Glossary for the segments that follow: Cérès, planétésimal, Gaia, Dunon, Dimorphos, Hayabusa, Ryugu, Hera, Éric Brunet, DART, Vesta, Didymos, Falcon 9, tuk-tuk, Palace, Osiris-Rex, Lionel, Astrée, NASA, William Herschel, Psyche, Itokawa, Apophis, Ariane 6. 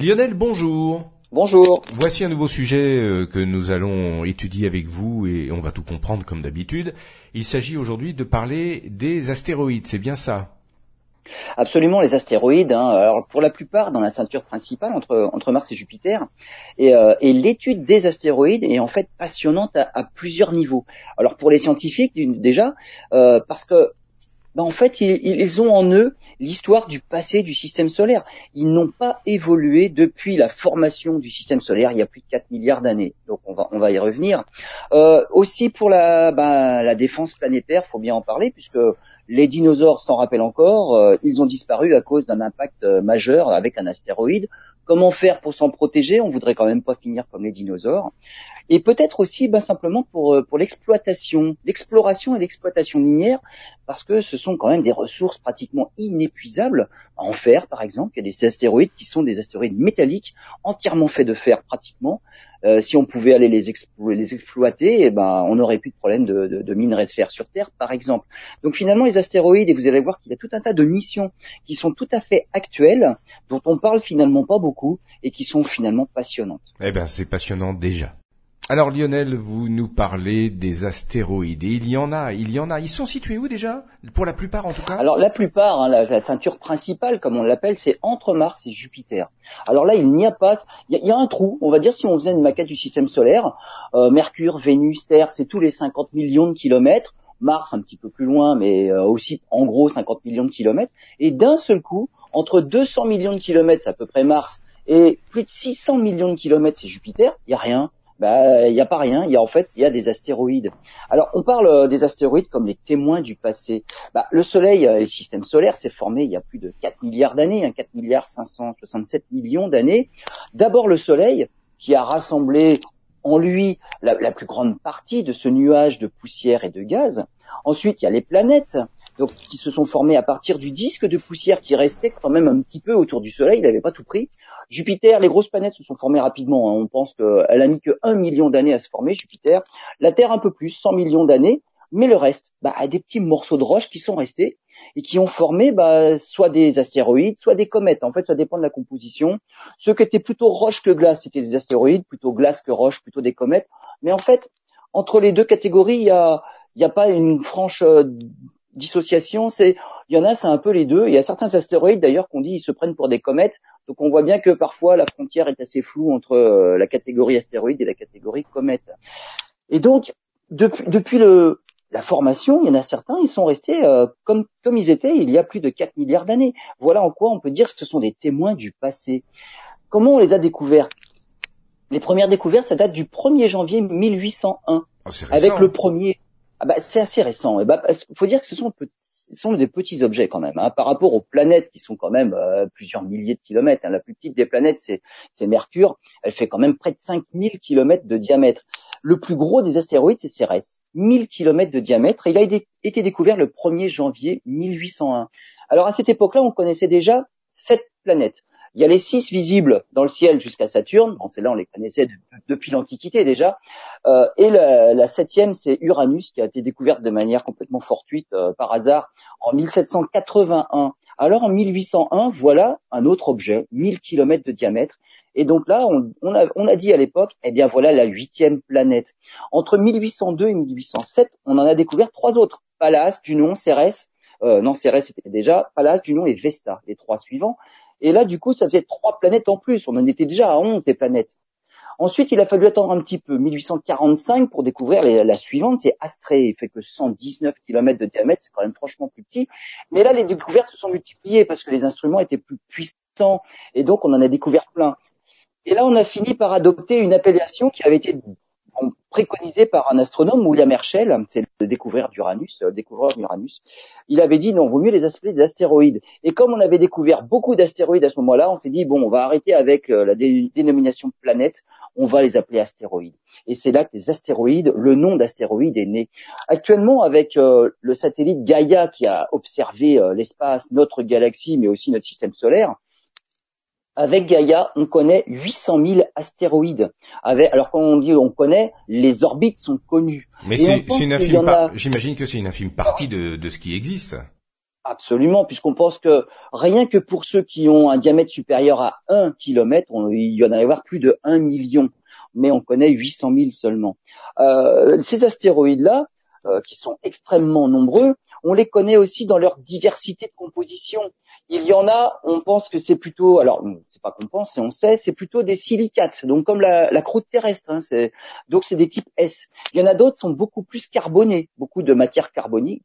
Lionel, bonjour. Bonjour. Voici un nouveau sujet que nous allons étudier avec vous et on va tout comprendre comme d'habitude. Il s'agit aujourd'hui de parler des astéroïdes, c'est bien ça ? Absolument, les astéroïdes, hein. Alors, pour la plupart dans la ceinture principale entre Mars et Jupiter, et l'étude des astéroïdes est en fait passionnante à plusieurs niveaux. Alors pour les scientifiques déjà, parce que en fait, ils ont en eux l'histoire du passé du système solaire. Ils n'ont pas évolué depuis la formation du système solaire il y a plus de 4 milliards d'années. Donc on va y revenir. Aussi pour la défense planétaire, faut bien en parler puisque les dinosaures s'en rappellent encore, ils ont disparu à cause d'un impact majeur avec un astéroïde. Comment faire pour s'en protéger ? On voudrait quand même pas finir comme les dinosaures. Et peut-être aussi simplement pour l'exploration et l'exploitation minière, parce que ce sont quand même des ressources pratiquement inépuisables. En fer, par exemple, il y a des astéroïdes qui sont des astéroïdes métalliques, entièrement faits de fer pratiquement. Si on pouvait aller les exploiter, on aurait plus de problème de minerais de fer sur Terre, par exemple. Donc finalement, les astéroïdes, et vous allez voir qu'il y a tout un tas de missions qui sont tout à fait actuelles, dont on parle finalement pas beaucoup, et qui sont finalement passionnantes. Eh ben, c'est passionnant déjà. Alors Lionel, vous nous parlez des astéroïdes, et il y en a. Ils sont situés où déjà ? Pour la plupart en tout cas ? Alors la plupart, la ceinture principale comme on l'appelle, c'est entre Mars et Jupiter. Alors là, il y a un trou, on va dire si on faisait une maquette du système solaire, Mercure, Vénus, Terre, c'est tous les 50 millions de kilomètres, Mars un petit peu plus loin, mais aussi en gros 50 millions de kilomètres, et d'un seul coup, entre 200 millions de kilomètres, c'est à peu près Mars, et plus de 600 millions de kilomètres, c'est Jupiter, il n'y a rien. Il n'y a pas rien, il y a des astéroïdes. Alors, on parle des astéroïdes comme les témoins du passé. Le Soleil et le système solaire s'est formé il y a plus de 4 milliards d'années, 4 milliards 567 millions d'années. D'abord, le Soleil, qui a rassemblé en lui la plus grande partie de ce nuage de poussière et de gaz. Ensuite, il y a les planètes. Donc, qui se sont formés à partir du disque de poussière qui restait quand même un petit peu autour du Soleil, il n'avait pas tout pris. Jupiter, les grosses planètes se sont formées rapidement, on pense qu'elle a mis que 1 million d'années à se former, Jupiter. La Terre un peu plus, 100 millions d'années, mais le reste, des petits morceaux de roche qui sont restés et qui ont formé soit des astéroïdes, soit des comètes. En fait, ça dépend de la composition. Ceux qui étaient plutôt roche que glace, c'était des astéroïdes, plutôt glace que roche, plutôt des comètes. Mais en fait, entre les deux catégories, il n'y a pas une franche dissociation, il y en a, c'est un peu les deux. Il y a certains astéroïdes d'ailleurs qu'on dit ils se prennent pour des comètes, donc on voit bien que parfois la frontière est assez floue entre la catégorie astéroïde et la catégorie comète. Et donc depuis la formation, il y en a certains, ils sont restés comme ils étaient il y a plus de 4 milliards d'années. Voilà en quoi on peut dire que ce sont des témoins du passé. Comment on les a découverts ? Les premières découvertes, ça date du 1er janvier 1801, avec le premier... c'est assez récent. Faut dire que ce sont des petits objets quand même, par rapport aux planètes qui sont quand même plusieurs milliers de kilomètres. La plus petite des planètes, c'est Mercure. Elle fait quand même près de 5000 kilomètres de diamètre. Le plus gros des astéroïdes, c'est Cérès, 1000 kilomètres de diamètre. Et il a été découvert le 1er janvier 1801. Alors à cette époque-là, on connaissait déjà 7 planètes. Il y a les 6 visibles dans le ciel jusqu'à Saturne. Celles-là, on les connaissait depuis l'Antiquité déjà. Et la 7e, c'est Uranus, qui a été découverte de manière complètement fortuite, par hasard, en 1781. Alors, en 1801, voilà un autre objet, 1000 km de diamètre. Et donc là, on a dit à l'époque, voilà la 8e planète. Entre 1802 et 1807, on en a découvert 3 autres. Palace, Dunon, Cérès. Cérès était déjà. Palace, Dunon et Vesta, les 3 suivants. Et là, du coup, ça faisait 3 planètes en plus. On en était déjà à 11, les planètes. Ensuite, il a fallu attendre un petit peu, 1845, pour découvrir la suivante, c'est Astrée. Il fait que 119 km de diamètre, c'est quand même franchement plus petit. Mais là, les découvertes se sont multipliées parce que les instruments étaient plus puissants. Et donc, on en a découvert plein. Et là, on a fini par adopter une appellation qui avait été préconisée par un astronome, William Herschel, c'est le découvreur d'Uranus. Il avait dit, non, vaut mieux les appeler des astéroïdes. Et comme on avait découvert beaucoup d'astéroïdes à ce moment-là, on s'est dit, on va arrêter avec la dénomination planète, on va les appeler astéroïdes. Et c'est là que le nom d'astéroïdes est né. Actuellement, avec le satellite Gaia qui a observé l'espace, notre galaxie, mais aussi notre système solaire, avec Gaia, on connaît 800 000 astéroïdes. Alors quand on dit on connaît, les orbites sont connues. Mais j'imagine que c'est une infime partie de ce qui existe. Absolument, puisqu'on pense que rien que pour ceux qui ont un diamètre supérieur à 1 km, il y en a avoir plus de 1 million, mais on connaît 800 000 seulement. Ces astéroïdes-là, qui sont extrêmement nombreux, on les connaît aussi dans leur diversité de composition. Il y en a, on pense que c'est plutôt, alors c'est pas qu'on pense, on sait, c'est plutôt des silicates, donc comme la croûte terrestre, hein, donc c'est des types S. Il y en a d'autres sont beaucoup plus carbonés, beaucoup de matières carbonées,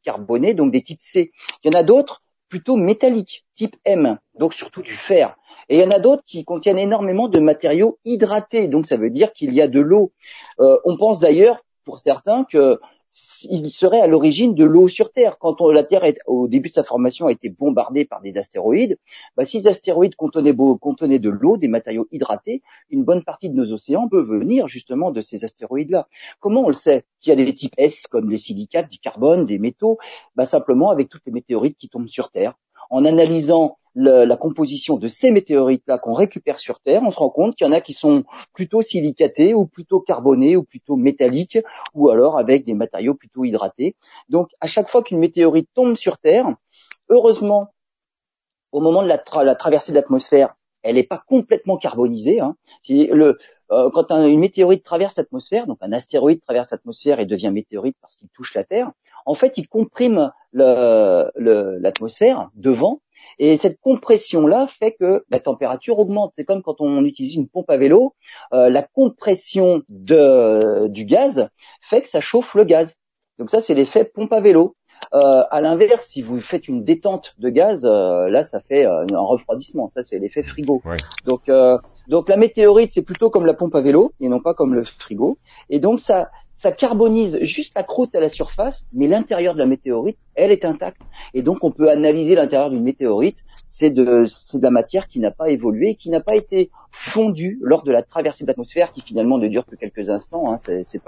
donc des types C. Il y en a d'autres plutôt métalliques, type M, donc surtout du fer. Et il y en a d'autres qui contiennent énormément de matériaux hydratés, donc ça veut dire qu'il y a de l'eau. On pense d'ailleurs, pour certains, que il serait à l'origine de l'eau sur Terre. Quand la Terre, au début de sa formation, a été bombardée par des astéroïdes, si les astéroïdes contenaient de l'eau, des matériaux hydratés, une bonne partie de nos océans peut venir justement de ces astéroïdes-là. Comment on le sait? Il y a des types S comme des silicates, du carbone, des métaux, simplement avec toutes les météorites qui tombent sur Terre. En analysant la composition de ces météorites-là qu'on récupère sur Terre, on se rend compte qu'il y en a qui sont plutôt silicatés ou plutôt carbonés ou plutôt métalliques ou alors avec des matériaux plutôt hydratés. Donc, à chaque fois qu'une météorite tombe sur Terre, heureusement, au moment de la traversée de l'atmosphère, elle n'est pas complètement carbonisée. Hein. Quand une météorite traverse l'atmosphère, donc un astéroïde traverse l'atmosphère et devient météorite parce qu'il touche la Terre, en fait, il comprime l'atmosphère devant. Et cette compression-là fait que la température augmente. C'est comme quand on utilise une pompe à vélo, la compression du gaz fait que ça chauffe le gaz. Donc ça, c'est l'effet pompe à vélo. À l'inverse, si vous faites une détente de gaz, là, ça fait un refroidissement. Ça, c'est l'effet frigo. Ouais. Donc la météorite, c'est plutôt comme la pompe à vélo et non pas comme le frigo. Et donc ça carbonise juste la croûte à la surface, mais l'intérieur de la météorite, elle est intacte. Et donc on peut analyser l'intérieur d'une météorite, c'est de la matière qui n'a pas évolué, qui n'a pas été fondue lors de la traversée de l'atmosphère, qui finalement ne dure que quelques instants. Hein. C'est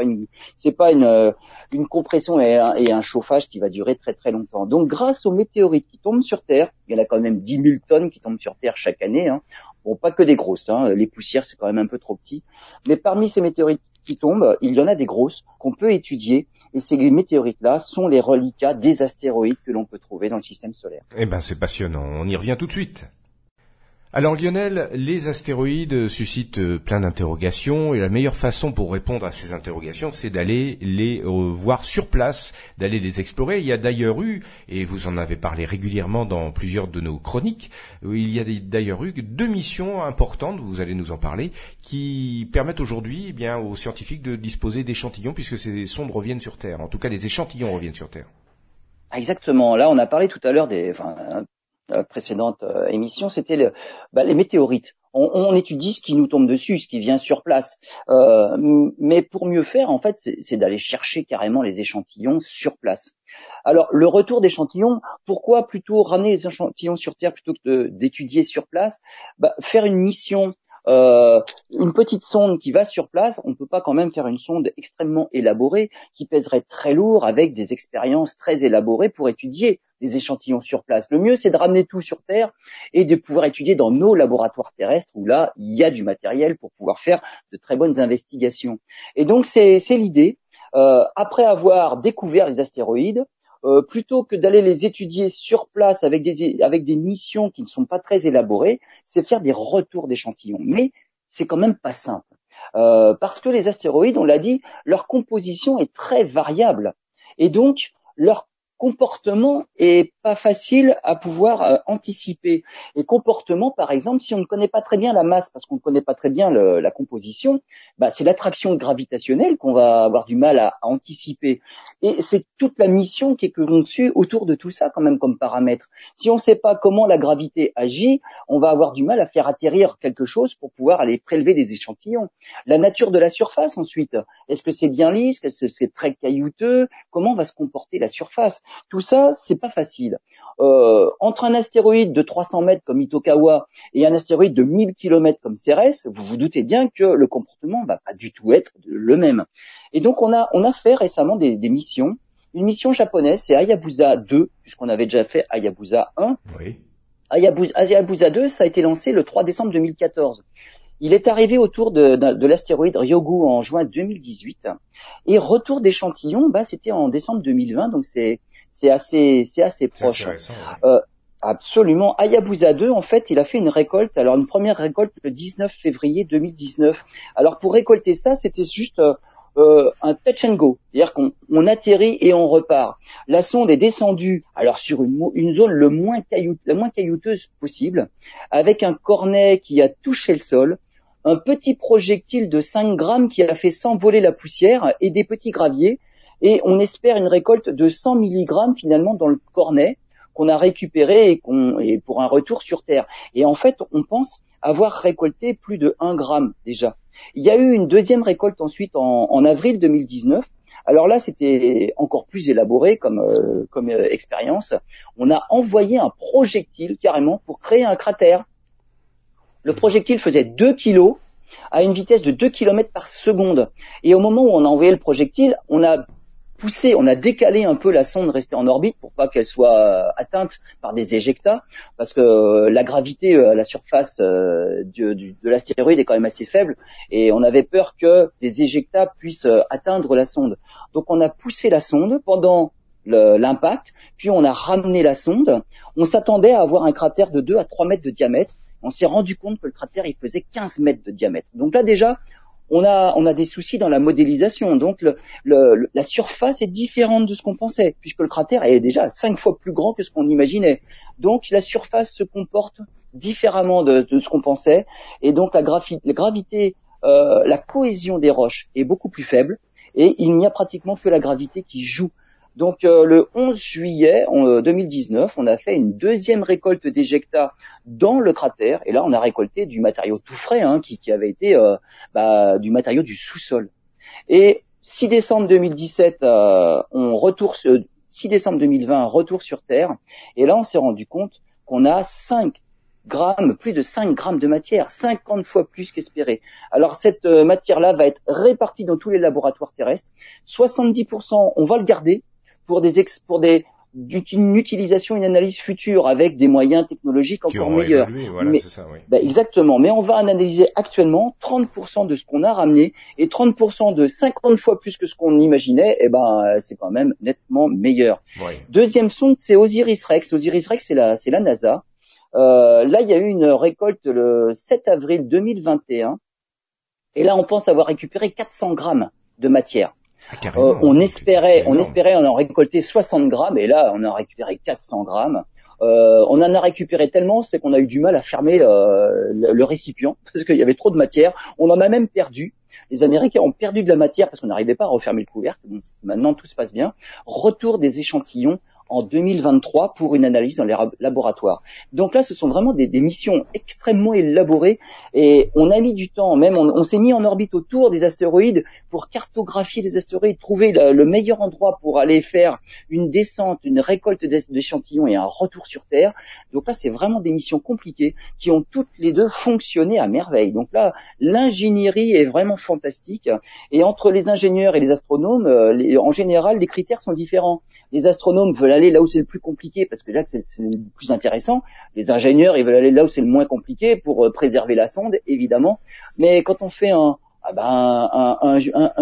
pas une compression et un chauffage qui va durer très très longtemps. Donc grâce aux météorites qui tombent sur Terre, il y en a quand même 10 000 tonnes qui tombent sur Terre chaque année. Hein. Bon, pas que des grosses, hein. Les poussières c'est quand même un peu trop petit. Mais parmi ces météorites qui tombent, il y en a des grosses qu'on peut étudier, et ces météorites-là sont les reliquats des astéroïdes que l'on peut trouver dans le système solaire. Eh ben, c'est passionnant, on y revient tout de suite. Alors Lionel, les astéroïdes suscitent plein d'interrogations, et la meilleure façon pour répondre à ces interrogations, c'est d'aller les voir sur place, d'aller les explorer. Il y a d'ailleurs eu, et vous en avez parlé régulièrement dans plusieurs de nos chroniques, il y a d'ailleurs eu deux missions importantes, vous allez nous en parler, qui permettent aujourd'hui, eh bien, aux scientifiques de disposer d'échantillons, puisque ces sondes reviennent sur Terre. En tout cas, les échantillons reviennent sur Terre. Exactement, là on a parlé tout à l'heure précédente émission, c'était les météorites. On étudie ce qui nous tombe dessus, ce qui vient sur place. Mais pour mieux faire, en fait, c'est d'aller chercher carrément les échantillons sur place. Alors, le retour d'échantillons, pourquoi plutôt ramener les échantillons sur Terre plutôt que d'étudier sur place? Faire une mission, une petite sonde qui va sur place, on ne peut pas quand même faire une sonde extrêmement élaborée, qui pèserait très lourd avec des expériences très élaborées pour étudier des échantillons sur place. Le mieux, c'est de ramener tout sur Terre et de pouvoir étudier dans nos laboratoires terrestres où là, il y a du matériel pour pouvoir faire de très bonnes investigations. Et donc, c'est l'idée. Après avoir découvert les astéroïdes, plutôt que d'aller les étudier sur place avec des missions qui ne sont pas très élaborées, c'est faire des retours d'échantillons. Mais c'est quand même pas simple. Parce que les astéroïdes, on l'a dit, leur composition est très variable. Et donc, leur comportement est pas facile à pouvoir anticiper. Et comportement, par exemple, si on ne connaît pas très bien la masse, parce qu'on ne connaît pas très bien la composition, c'est l'attraction gravitationnelle qu'on va avoir du mal à anticiper. Et c'est toute la mission qui est conçue autour de tout ça, quand même, comme paramètre. Si on ne sait pas comment la gravité agit, on va avoir du mal à faire atterrir quelque chose pour pouvoir aller prélever des échantillons. La nature de la surface, ensuite. Est-ce que c'est bien lisse? Est-ce que c'est très caillouteux? Comment va se comporter la surface? Tout ça, c'est pas facile. Entre un astéroïde de 300 mètres comme Itokawa et un astéroïde de 1000 km comme Cérès, vous vous doutez bien que le comportement va pas du tout être le même. Et donc, on a fait récemment des missions. Une mission japonaise, c'est Hayabusa 2, puisqu'on avait déjà fait Hayabusa 1. Oui. Hayabusa 2, ça a été lancé le 3 décembre 2014. Il est arrivé autour de l'astéroïde Ryugu en juin 2018. Et retour d'échantillons, c'était en décembre 2020, donc c'est assez proche. C'est assez récent, ouais. Absolument. Hayabusa 2, en fait, il a fait une récolte, alors une première récolte le 19 février 2019. Alors pour récolter ça, c'était juste un touch and go, c'est-à-dire qu'on atterrit et on repart. La sonde est descendue alors sur une zone la moins caillouteuse possible, avec un cornet qui a touché le sol, un petit projectile de 5 grammes qui a fait s'envoler la poussière et des petits graviers, et on espère une récolte de 100 milligrammes finalement dans le cornet qu'on a récupéré et pour un retour sur Terre. Et en fait, on pense avoir récolté plus de 1 gramme déjà. Il y a eu une deuxième récolte ensuite en avril 2019. Alors là, c'était encore plus élaboré comme expérience. On a envoyé un projectile carrément pour créer un cratère. Le projectile faisait 2 kilos à une vitesse de 2 km par seconde. Et au moment où on a envoyé le projectile, on a décalé un peu la sonde restée en orbite pour pas qu'elle soit atteinte par des éjectas, parce que la gravité à la surface de l'astéroïde est quand même assez faible, et on avait peur que des éjectas puissent atteindre la sonde. Donc on a poussé la sonde pendant l'impact, puis on a ramené la sonde. On s'attendait à avoir un cratère de 2 à 3 mètres de diamètre. On s'est rendu compte que le cratère, il faisait 15 mètres de diamètre. Donc là déjà, on a des soucis dans la modélisation. Donc la surface est différente de ce qu'on pensait, puisque le cratère est déjà 5 fois plus grand que ce qu'on imaginait. Donc la surface se comporte différemment de ce qu'on pensait, et donc la gravité, la cohésion des roches est beaucoup plus faible, et il n'y a pratiquement que la gravité qui joue. Donc le 11 juillet 2019, on a fait une deuxième récolte d'éjecta dans le cratère, et là on a récolté du matériau tout frais, qui avait été du matériau du sous-sol. Et 6 décembre 2020, retour sur Terre, et là on s'est rendu compte qu'on a plus de 5 grammes de matière, 50 fois plus qu'espéré. Alors cette matière-là va être répartie dans tous les laboratoires terrestres. 70%, on va le garder pour une utilisation, une analyse future avec des moyens technologiques encore meilleurs. Exactement. Mais on va analyser actuellement 30% de ce qu'on a ramené, et 30% de 50 fois plus que ce qu'on imaginait, c'est quand même nettement meilleur. Ouais. Deuxième sonde, c'est Osiris-Rex. Osiris-Rex, c'est la NASA. Là, il y a eu une récolte le 7 avril 2021. Et là, on pense avoir récupéré 400 grammes de matière. On espérait en récolter 60 grammes, et là on a récupéré 400 grammes. On en a récupéré tellement, c'est qu'on a eu du mal à fermer le récipient parce qu'il y avait trop de matière. On en a même perdu. Les Américains ont perdu de la matière parce qu'on n'arrivait pas à refermer le couvercle. Donc, maintenant tout se passe bien. Retour des échantillons en 2023 pour une analyse dans les laboratoires. Donc là, ce sont vraiment des missions extrêmement élaborées, et on a mis du temps, même on s'est mis en orbite autour des astéroïdes pour cartographier les astéroïdes, trouver le meilleur endroit pour aller faire une descente, une récolte d'échantillons et un retour sur Terre. Donc là, c'est vraiment des missions compliquées qui ont toutes les deux fonctionné à merveille. Donc là, l'ingénierie est vraiment fantastique, et entre les ingénieurs et les astronomes, en général, les critères sont différents. Les astronomes veulent aller là où c'est le plus compliqué, parce que là c'est le plus intéressant. Les ingénieurs, ils veulent aller là où c'est le moins compliqué pour préserver la sonde, évidemment. Mais quand on fait un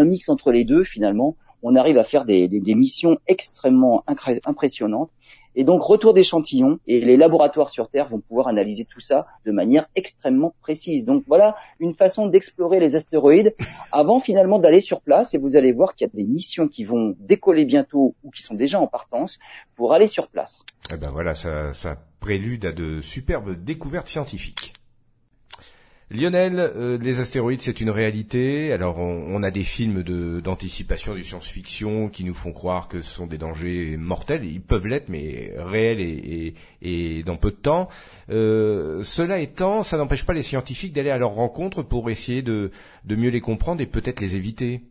mix entre les deux, finalement, on arrive à faire des missions extrêmement impressionnantes. Et donc, retour d'échantillons, et les laboratoires sur Terre vont pouvoir analyser tout ça de manière extrêmement précise. Donc voilà une façon d'explorer les astéroïdes avant finalement d'aller sur place, et vous allez voir qu'il y a des missions qui vont décoller bientôt ou qui sont déjà en partance pour aller sur place. Eh ben voilà, ça prélude à de superbes découvertes scientifiques. Lionel, les astéroïdes, c'est une réalité. Alors, on a des films d'anticipation du science-fiction qui nous font croire que ce sont des dangers mortels. Ils peuvent l'être, mais réels et dans peu de temps. Cela étant, ça n'empêche pas les scientifiques d'aller à leur rencontre pour essayer de mieux les comprendre et peut-être les éviter.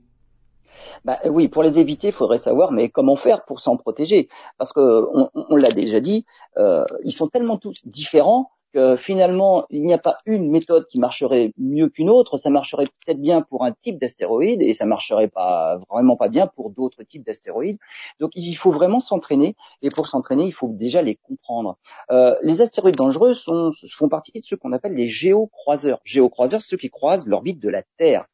Oui, pour les éviter, il faudrait savoir, mais comment faire pour s'en protéger? Parce que on l'a déjà dit, ils sont tellement tous différents. Finalement, il n'y a pas une méthode qui marcherait mieux qu'une autre. Ça marcherait peut-être bien pour un type d'astéroïde, et ça marcherait vraiment pas bien pour d'autres types d'astéroïdes. Donc, il faut vraiment s'entraîner, et pour s'entraîner, il faut déjà les comprendre. Les astéroïdes dangereux font partie de ceux qu'on appelle les géocroiseurs. Géocroiseurs, ceux qui croisent l'orbite de la Terre.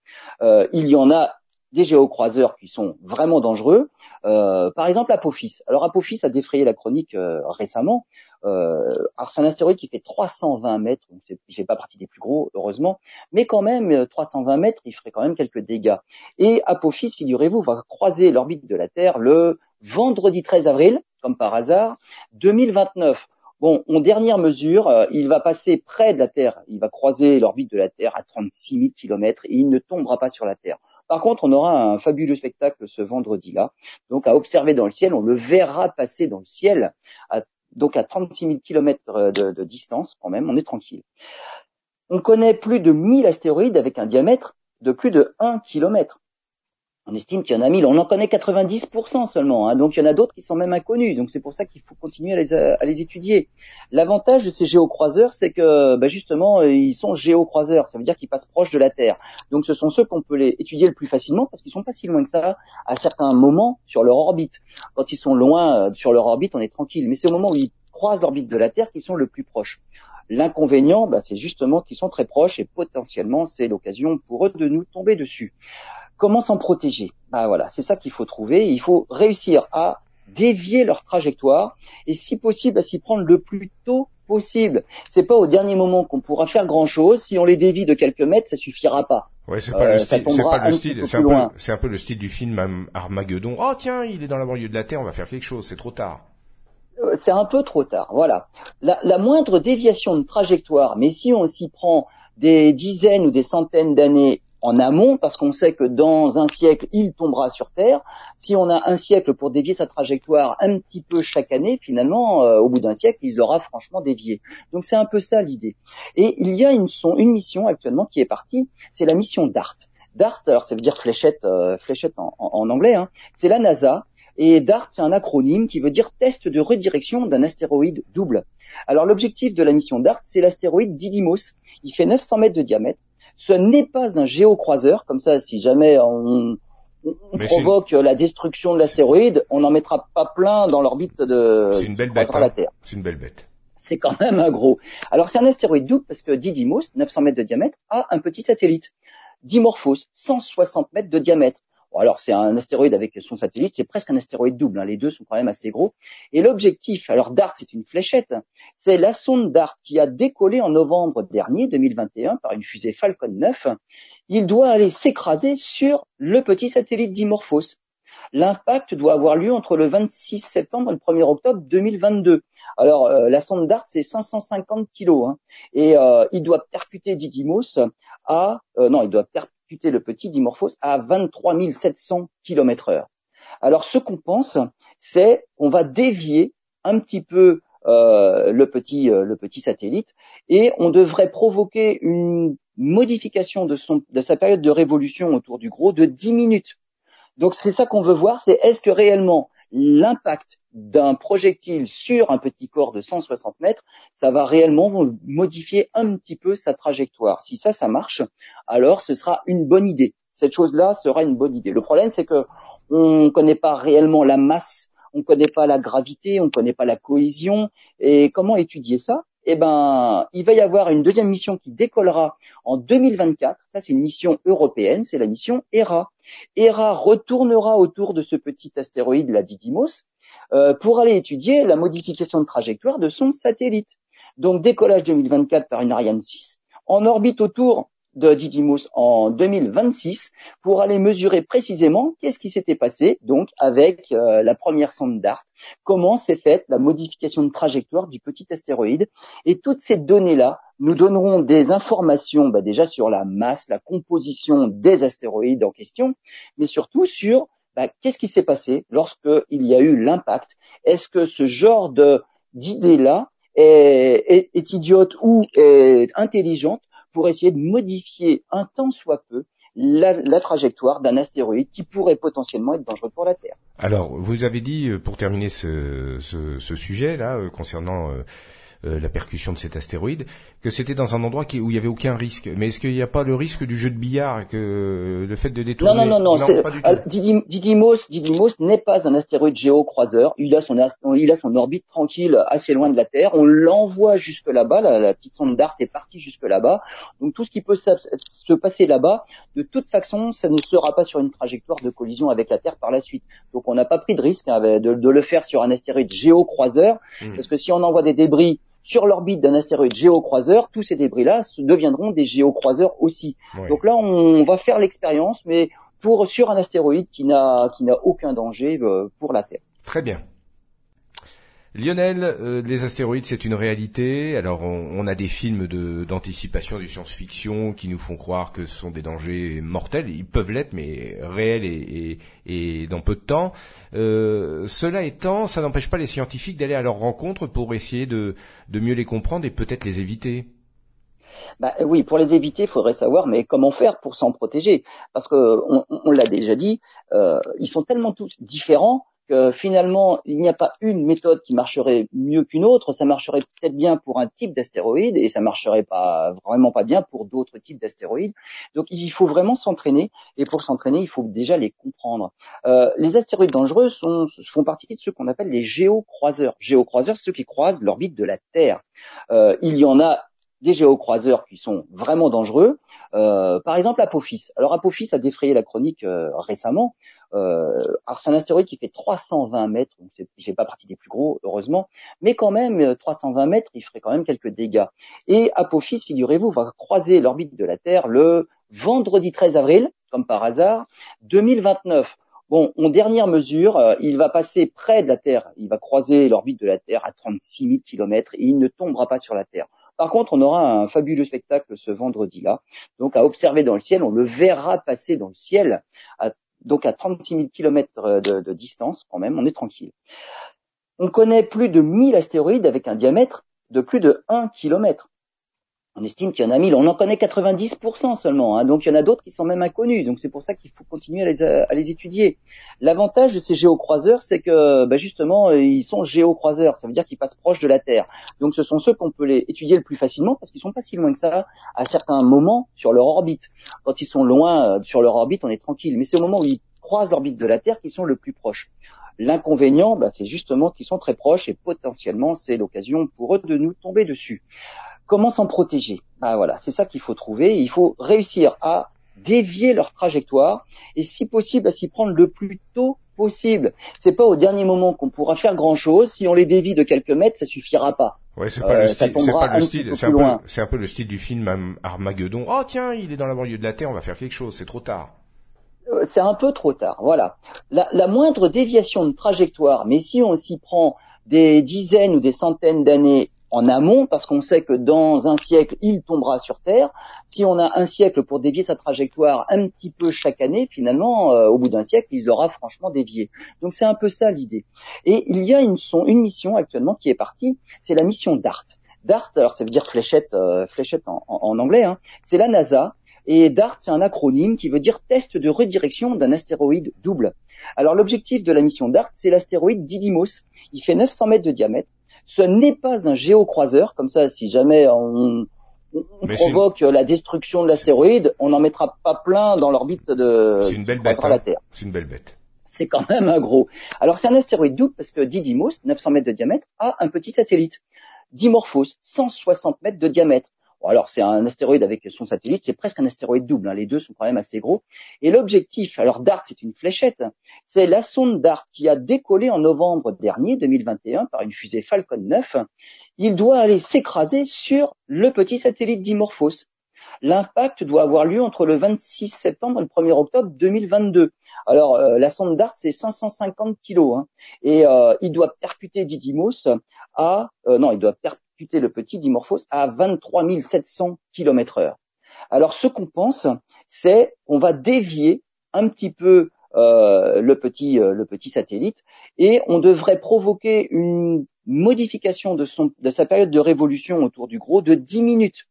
Il y en a des géocroiseurs qui sont vraiment dangereux. Par exemple, Apophis. Alors, Apophis a défrayé la chronique récemment. Alors, c'est un astéroïde qui fait 320 mètres. Il fait pas partie des plus gros, heureusement. Mais quand même, 320 mètres, il ferait quand même quelques dégâts. Et Apophis, figurez-vous, va croiser l'orbite de la Terre le vendredi 13 avril, comme par hasard, 2029. Bon, en dernière mesure, il va passer près de la Terre. Il va croiser l'orbite de la Terre à 36 000 kilomètres et il ne tombera pas sur la Terre. Par contre, on aura un fabuleux spectacle ce vendredi-là. Donc, à observer dans le ciel, on le verra passer dans le ciel, à 36 000 kilomètres de distance quand même, on est tranquille. On connaît plus de 1000 astéroïdes avec un diamètre de plus de 1 kilomètre. On estime qu'il y en a 1000, on en connaît 90% seulement, hein. Donc il y en a d'autres qui sont même inconnus, donc c'est pour ça qu'il faut continuer à les étudier. L'avantage de ces géocroiseurs, c'est que justement, ils sont géocroiseurs, ça veut dire qu'ils passent proche de la Terre. Donc ce sont ceux qu'on peut les étudier le plus facilement, parce qu'ils sont pas si loin que ça, à certains moments, sur leur orbite. Quand ils sont loin sur leur orbite, on est tranquille, mais c'est au moment où ils croisent l'orbite de la Terre qu'ils sont le plus proches. L'inconvénient, c'est justement qu'ils sont très proches et potentiellement c'est l'occasion pour eux de nous tomber dessus. Comment s'en protéger ? Voilà, c'est ça qu'il faut trouver. Il faut réussir à dévier leur trajectoire et si possible à s'y prendre le plus tôt possible. C'est pas au dernier moment qu'on pourra faire grand chose. Si on les dévie de quelques mètres, ça suffira pas. Ouais, c'est pas le style. C'est pas le style. C'est un peu le style du film Armageddon. Oh tiens, il est dans la banlieue de la Terre, on va faire quelque chose. C'est trop tard. C'est un peu trop tard, voilà. La moindre déviation de trajectoire, mais si on s'y prend des dizaines ou des centaines d'années en amont, parce qu'on sait que dans un siècle, il tombera sur Terre, si on a un siècle pour dévier sa trajectoire un petit peu chaque année, finalement, au bout d'un siècle, il l'aura franchement dévié. Donc c'est un peu ça l'idée. Et il y a une mission actuellement qui est partie, c'est la mission DART. DART, alors ça veut dire fléchette en anglais, hein. C'est la NASA. Et DART, c'est un acronyme qui veut dire test de redirection d'un astéroïde double. Alors l'objectif de la mission DART, c'est l'astéroïde Didymos. Il fait 900 mètres de diamètre. Ce n'est pas un géocroiseur, comme ça, si jamais on provoque la destruction de l'astéroïde, on n'en mettra pas plein dans l'orbite de la Terre. C'est une belle bête. C'est quand même un gros. Alors c'est un astéroïde double parce que Didymos, 900 mètres de diamètre, a un petit satellite. Dimorphos, 160 mètres de diamètre. Alors c'est un astéroïde avec son satellite, c'est presque un astéroïde double, hein. Les deux sont quand même assez gros. Et l'objectif, alors DART c'est une fléchette, c'est la sonde DART qui a décollé en novembre dernier, 2021, par une fusée Falcon 9. Il doit aller s'écraser sur le petit satellite Dimorphos. L'impact doit avoir lieu entre le 26 septembre et le 1er octobre 2022. Alors la sonde DART c'est 550 kilos, hein. Et il doit percuter Didymos le petit Dimorphos à 23 700 km/h. Alors ce qu'on pense, c'est on va dévier un petit peu le petit satellite et on devrait provoquer une modification de sa période de révolution autour du gros de 10 minutes. Donc c'est ça qu'on veut voir, c'est est-ce que réellement l'impact d'un projectile sur un petit corps de 160 mètres, ça va réellement modifier un petit peu sa trajectoire. Si ça marche, alors ce sera une bonne idée. Cette chose-là sera une bonne idée. Le problème, c'est que on connaît pas réellement la masse, on connaît pas la gravité, on connaît pas la cohésion. Et comment étudier ça ? Il va y avoir une deuxième mission qui décollera en 2024. Ça, c'est une mission européenne, c'est la mission Hera. Hera retournera autour de ce petit astéroïde, la Didymos, pour aller étudier la modification de trajectoire de son satellite. Donc, décollage 2024 par une Ariane 6, en orbite autour de Didymos en 2026, pour aller mesurer précisément qu'est-ce qui s'était passé, donc, avec la première sonde DART. Comment s'est faite la modification de trajectoire du petit astéroïde. Et toutes ces données-là nous donneront des informations déjà sur la masse, la composition des astéroïdes en question, mais surtout sur qu'est-ce qui s'est passé lorsqu'il y a eu l'impact. Est-ce que ce genre d'idée-là est idiote ou est intelligente pour essayer de modifier un tant soit peu la trajectoire d'un astéroïde qui pourrait potentiellement être dangereux pour la Terre. Alors, vous avez dit, pour terminer ce sujet-là, concernant la percussion de cet astéroïde, que c'était dans un endroit où il n'y avait aucun risque. Mais est-ce qu'il n'y a pas le risque du jeu de billard, que le fait de détourner... Non, pas du tout. Didymos n'est pas un astéroïde géocroiseur. Il a son orbite tranquille, assez loin de la Terre. On l'envoie jusque là-bas. La petite sonde DART est partie jusque là-bas. Donc tout ce qui peut se passer là-bas, de toute façon, ça ne sera pas sur une trajectoire de collision avec la Terre par la suite. Donc on n'a pas pris de risque de le faire sur un astéroïde géocroiseur, parce que si on envoie des débris sur l'orbite d'un astéroïde géocroiseur, tous ces débris-là deviendront des géocroiseurs aussi. Oui. Donc là, on va faire l'expérience, mais sur un astéroïde qui n'a aucun danger pour la Terre. Très bien. Lionel, les astéroïdes, c'est une réalité. Alors, on a des films d'anticipation du science-fiction qui nous font croire que ce sont des dangers mortels. Ils peuvent l'être, mais réels et dans peu de temps. Cela étant, ça n'empêche pas les scientifiques d'aller à leur rencontre pour essayer de mieux les comprendre et peut-être les éviter. Bah oui, pour les éviter, il faudrait savoir, mais comment faire pour s'en protéger ? Parce que on l'a déjà dit, ils sont tellement tous différents. Finalement, il n'y a pas une méthode qui marcherait mieux qu'une autre. Ça marcherait peut-être bien pour un type d'astéroïde et ça marcherait vraiment pas bien pour d'autres types d'astéroïdes. Donc, il faut vraiment s'entraîner. Et pour s'entraîner, il faut déjà les comprendre. Les astéroïdes dangereux font partie de ceux qu'on appelle les géocroiseurs. Géocroiseurs, ceux qui croisent l'orbite de la Terre. Il y en a des géocroiseurs qui sont vraiment dangereux. Par exemple, Apophis. Alors, Apophis a défrayé la chronique récemment. Alors c'est un astéroïde qui fait 320 mètres, donc il fait pas partie des plus gros, heureusement, mais quand même 320 mètres, il ferait quand même quelques dégâts. Et Apophis, figurez-vous, va croiser l'orbite de la Terre le vendredi 13 avril, comme par hasard, 2029. Bon, en dernière mesure, il va passer près de la Terre, il va croiser l'orbite de la Terre à 36 000 km et il ne tombera pas sur la Terre. Par contre, on aura un fabuleux spectacle ce vendredi-là, donc à observer dans le ciel, on le verra passer dans le ciel à 36 000 km de distance, quand même, on est tranquille. On connaît plus de 1000 astéroïdes avec un diamètre de plus de 1 km. On estime qu'il y en a 1000, on en connaît 90% seulement, hein. Donc il y en a d'autres qui sont même inconnus, donc c'est pour ça qu'il faut continuer à les étudier. L'avantage de ces géocroiseurs, c'est que justement, ils sont géocroiseurs, ça veut dire qu'ils passent proche de la Terre. Donc ce sont ceux qu'on peut les étudier le plus facilement, parce qu'ils sont pas si loin que ça, à certains moments, sur leur orbite. Quand ils sont loin sur leur orbite, on est tranquille, mais c'est au moment où ils croisent l'orbite de la Terre qu'ils sont le plus proches. L'inconvénient, c'est justement qu'ils sont très proches, et potentiellement, c'est l'occasion pour eux de nous tomber dessus. Comment s'en protéger ? Voilà, c'est ça qu'il faut trouver. Il faut réussir à dévier leur trajectoire et, si possible, à s'y prendre le plus tôt possible. C'est pas au dernier moment qu'on pourra faire grand-chose. Si on les dévie de quelques mètres, ça suffira pas. Ouais, c'est pas le style. C'est pas le style. C'est un peu le style du film Armageddon. Oh tiens, il est dans la banlieue de la Terre, on va faire quelque chose. C'est trop tard. C'est un peu trop tard. Voilà. La moindre déviation de trajectoire, mais si on s'y prend des dizaines ou des centaines d'années en amont, parce qu'on sait que dans un siècle, il tombera sur Terre. Si on a un siècle pour dévier sa trajectoire un petit peu chaque année, finalement, au bout d'un siècle, il l'aura franchement dévié. Donc c'est un peu ça l'idée. Et il y a une mission actuellement qui est partie, c'est la mission DART. DART, alors ça veut dire fléchette en anglais, hein. C'est la NASA. Et DART, c'est un acronyme qui veut dire test de redirection d'un astéroïde double. Alors l'objectif de la mission DART, c'est l'astéroïde Didymos. Il fait 900 mètres de diamètre. Ce n'est pas un géocroiseur, comme ça, si jamais on provoque la destruction de l'astéroïde, on n'en mettra pas plein dans l'orbite la Terre. C'est une belle bête. C'est quand même un gros. Alors, c'est un astéroïde double parce que Didymos, 900 mètres de diamètre, a un petit satellite. Dimorphos, 160 mètres de diamètre. Bon, alors, c'est un astéroïde avec son satellite, c'est presque un astéroïde double, hein. Les deux sont quand même assez gros. Et l'objectif, alors DART, c'est une fléchette, c'est la sonde DART qui a décollé en novembre dernier, 2021, par une fusée Falcon 9. Il doit aller s'écraser sur le petit satellite Dimorphos. L'impact doit avoir lieu entre le 26 septembre et le 1er octobre 2022. Alors, la sonde DART, c'est 550 kilos, hein. Et il doit percuter le petit Dimorphos à 23 700 km/h. Alors, ce qu'on pense, c'est qu'on va dévier un petit peu le petit satellite et on devrait provoquer une modification de sa période de révolution autour du gros de 10 minutes.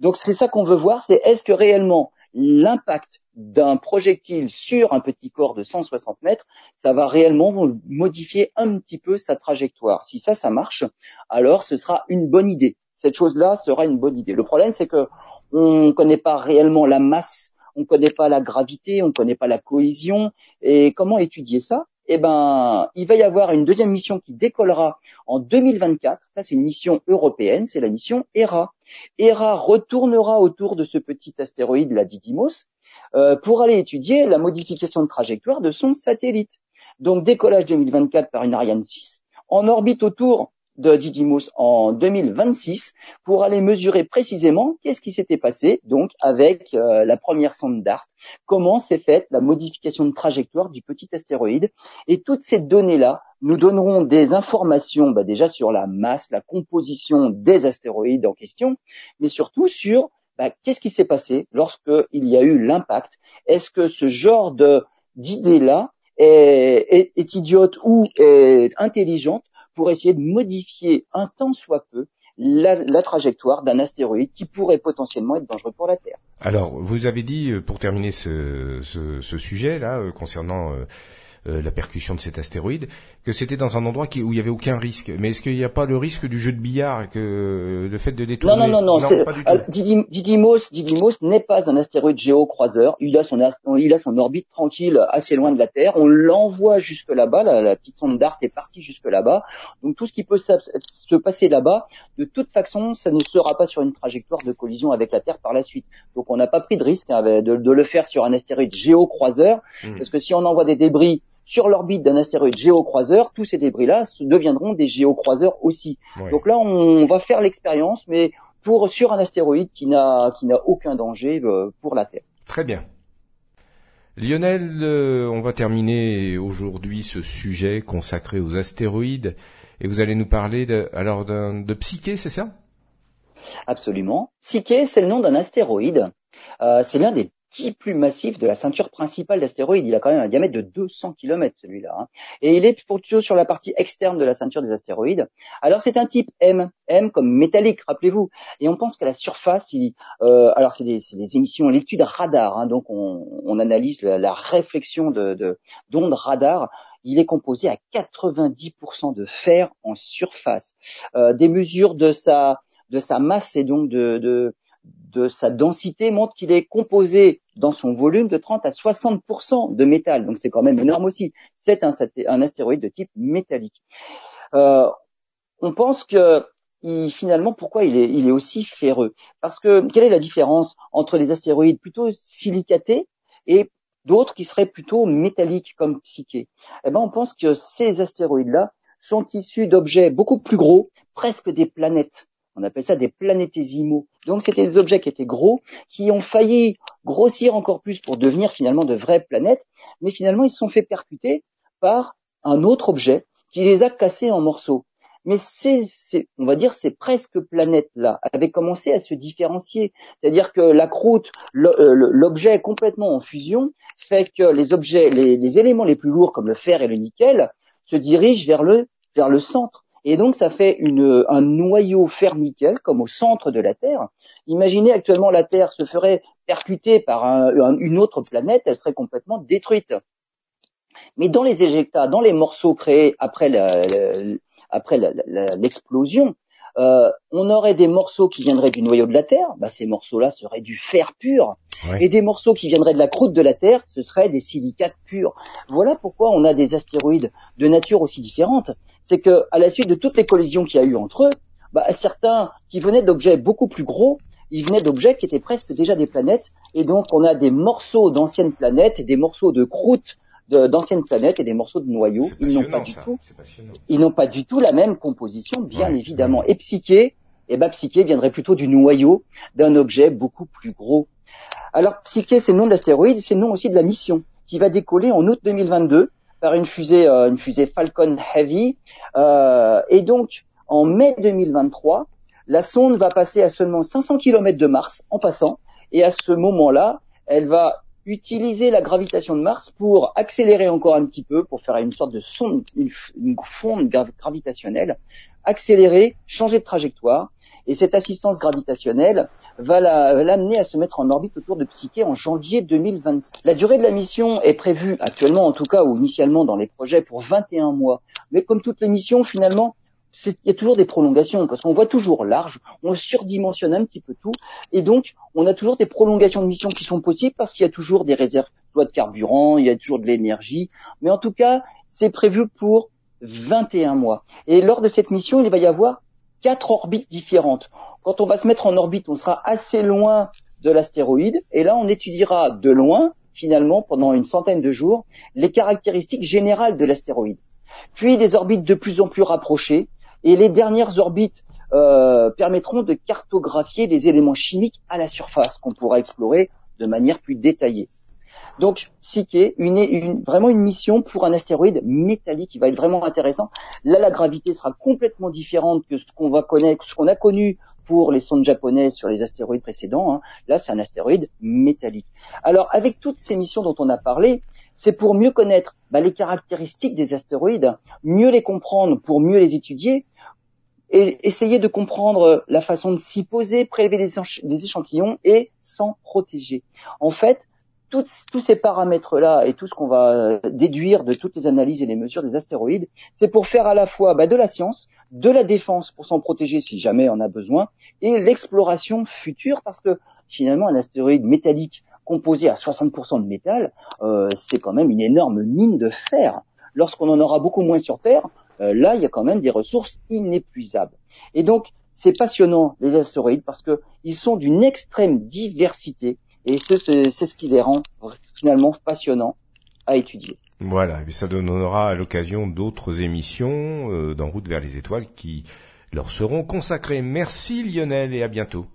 Donc, c'est ça qu'on veut voir, c'est est-ce que réellement l'impact d'un projectile sur un petit corps de 160 mètres, ça va réellement modifier un petit peu sa trajectoire. Si ça marche, alors ce sera une bonne idée. Cette chose-là sera une bonne idée. Le problème, c'est que on connaît pas réellement la masse, on connaît pas la gravité, on connaît pas la cohésion. Et comment étudier ça? Eh ben, il va y avoir une deuxième mission qui décollera en 2024. Ça, c'est une mission européenne, c'est la mission Hera. Hera retournera autour de ce petit astéroïde, la Didymos, pour aller étudier la modification de trajectoire de son satellite. Donc, décollage 2024 par une Ariane 6, en orbite autour de Didymos en 2026 pour aller mesurer précisément qu'est-ce qui s'était passé donc avec la première sonde DART, comment s'est faite la modification de trajectoire du petit astéroïde. Et toutes ces données-là nous donneront des informations déjà sur la masse, la composition des astéroïdes en question, mais surtout sur qu'est-ce qui s'est passé lorsqu'il y a eu l'impact. Est-ce que ce genre d'idée-là est idiote ou est intelligente pour essayer de modifier un tant soit peu la trajectoire d'un astéroïde qui pourrait potentiellement être dangereux pour la Terre. Alors, vous avez dit, pour terminer ce sujet-là, concernant la percussion de cet astéroïde, que c'était dans un endroit où il n'y avait aucun risque. Mais est-ce qu'il n'y a pas le risque du jeu de billard, que le fait de détourner... Non, pas du tout. Didymos n'est pas un astéroïde géocroiseur. Il a son orbite tranquille assez loin de la Terre. On l'envoie jusque là-bas. La petite sonde DART est partie jusque là-bas. Donc tout ce qui peut se passer là-bas, de toute façon, ça ne sera pas sur une trajectoire de collision avec la Terre par la suite. Donc on n'a pas pris de risque de le faire sur un astéroïde géocroiseur, parce que si on envoie des débris sur l'orbite d'un astéroïde géocroiseur, tous ces débris-là deviendront des géocroiseurs aussi. Oui. Donc là, on va faire l'expérience, mais sur un astéroïde qui n'a aucun danger pour la Terre. Très bien. Lionel, on va terminer aujourd'hui ce sujet consacré aux astéroïdes, et vous allez nous parler de Psyche, c'est ça? Absolument. Psyche, c'est le nom d'un astéroïde. C'est l'un des plus massif de la ceinture principale d'astéroïdes. Il a quand même un diamètre de 200 km, celui-là, hein. Et il est plutôt sur la partie externe de la ceinture des astéroïdes. Alors, c'est un type M comme métallique, rappelez-vous. Et on pense qu'à la surface, alors c'est des émissions, l'étude radar, hein, donc on analyse la réflexion d'ondes radar. Il est composé à 90% de fer en surface. Des mesures de sa masse et donc de sa densité montre qu'il est composé dans son volume de 30 à 60% de métal. Donc c'est quand même énorme aussi. C'est un astéroïde de type métallique. On pense que finalement, pourquoi il est aussi ferreux? Parce que quelle est la différence entre les astéroïdes plutôt silicatés et d'autres qui seraient plutôt métalliques comme Psyche? On pense que ces astéroïdes-là sont issus d'objets beaucoup plus gros, presque des planètes. On appelle ça des planétésimaux. Donc, c'était des objets qui étaient gros, qui ont failli grossir encore plus pour devenir finalement de vraies planètes, mais finalement, ils se sont fait percuter par un autre objet qui les a cassés en morceaux. Mais on va dire, ces presque planètes-là avaient commencé à se différencier. C'est-à-dire que la croûte, l'objet complètement en fusion, fait que les éléments les plus lourds comme le fer et le nickel se dirigent vers le centre. Et donc, ça fait un noyau fer-nickel, comme au centre de la Terre. Imaginez actuellement la Terre se ferait percuter par une autre planète, elle serait complètement détruite. Mais dans les éjectats, dans les morceaux créés après l'explosion, on aurait des morceaux qui viendraient du noyau de la Terre, ces morceaux-là seraient du fer pur, oui. Et des morceaux qui viendraient de la croûte de la Terre, ce seraient des silicates purs. Voilà pourquoi on a des astéroïdes de nature aussi différente. C'est que, à la suite de toutes les collisions qu'il y a eu entre eux, certains qui venaient d'objets beaucoup plus gros, ils venaient d'objets qui étaient presque déjà des planètes, et donc on a des morceaux d'anciennes planètes, des morceaux de croûte d'anciennes planètes et des morceaux de noyaux. Ils n'ont pas du tout la même composition, bien évidemment. Et Psyche, Psyche viendrait plutôt du noyau d'un objet beaucoup plus gros. Alors Psyche, c'est le nom de l'astéroïde, c'est le nom aussi de la mission qui va décoller en août 2022. Par une fusée Falcon Heavy. Et donc, en mai 2023, la sonde va passer à seulement 500 km de Mars en passant. Et à ce moment-là, elle va utiliser la gravitation de Mars pour accélérer encore un petit peu, pour faire une sorte de sonde, une fonte gravitationnelle, accélérer, changer de trajectoire. Et cette assistance gravitationnelle va l'amener à se mettre en orbite autour de Psyche en janvier 2026. La durée de la mission est prévue actuellement, en tout cas, ou initialement dans les projets, pour 21 mois. Mais comme toutes les missions, finalement, il y a toujours des prolongations, parce qu'on voit toujours large, on surdimensionne un petit peu tout, et donc on a toujours des prolongations de missions qui sont possibles, parce qu'il y a toujours des réserves de carburant, il y a toujours de l'énergie, mais en tout cas, c'est prévu pour 21 mois. Et lors de cette mission, il va y avoir 4 orbites différentes. Quand on va se mettre en orbite, on sera assez loin de l'astéroïde, et là on étudiera de loin, finalement, pendant une centaine de jours, les caractéristiques générales de l'astéroïde. Puis des orbites de plus en plus rapprochées, et les dernières orbites permettront de cartographier les éléments chimiques à la surface qu'on pourra explorer de manière plus détaillée. Donc, Psyche, vraiment une mission pour un astéroïde métallique qui va être vraiment intéressant. Là, la gravité sera complètement différente que ce qu'on a connu pour les sondes japonaises sur les astéroïdes précédents. Là, c'est un astéroïde métallique. Alors, avec toutes ces missions dont on a parlé, c'est pour mieux connaître les caractéristiques des astéroïdes, mieux les comprendre pour mieux les étudier, et essayer de comprendre la façon de s'y poser, prélever des échantillons et s'en protéger. En fait, tous ces paramètres-là et tout ce qu'on va déduire de toutes les analyses et les mesures des astéroïdes, c'est pour faire à la fois de la science, de la défense pour s'en protéger si jamais on a besoin, et l'exploration future, parce que finalement un astéroïde métallique composé à 60% de métal, c'est quand même une énorme mine de fer. Lorsqu'on en aura beaucoup moins sur Terre, là il y a quand même des ressources inépuisables. Et donc c'est passionnant les astéroïdes parce que ils sont d'une extrême diversité. Et c'est ce qui les rend finalement passionnants à étudier. Voilà, et ça donnera à l'occasion d'autres émissions d'En route vers les étoiles qui leur seront consacrées. Merci Lionel et à bientôt.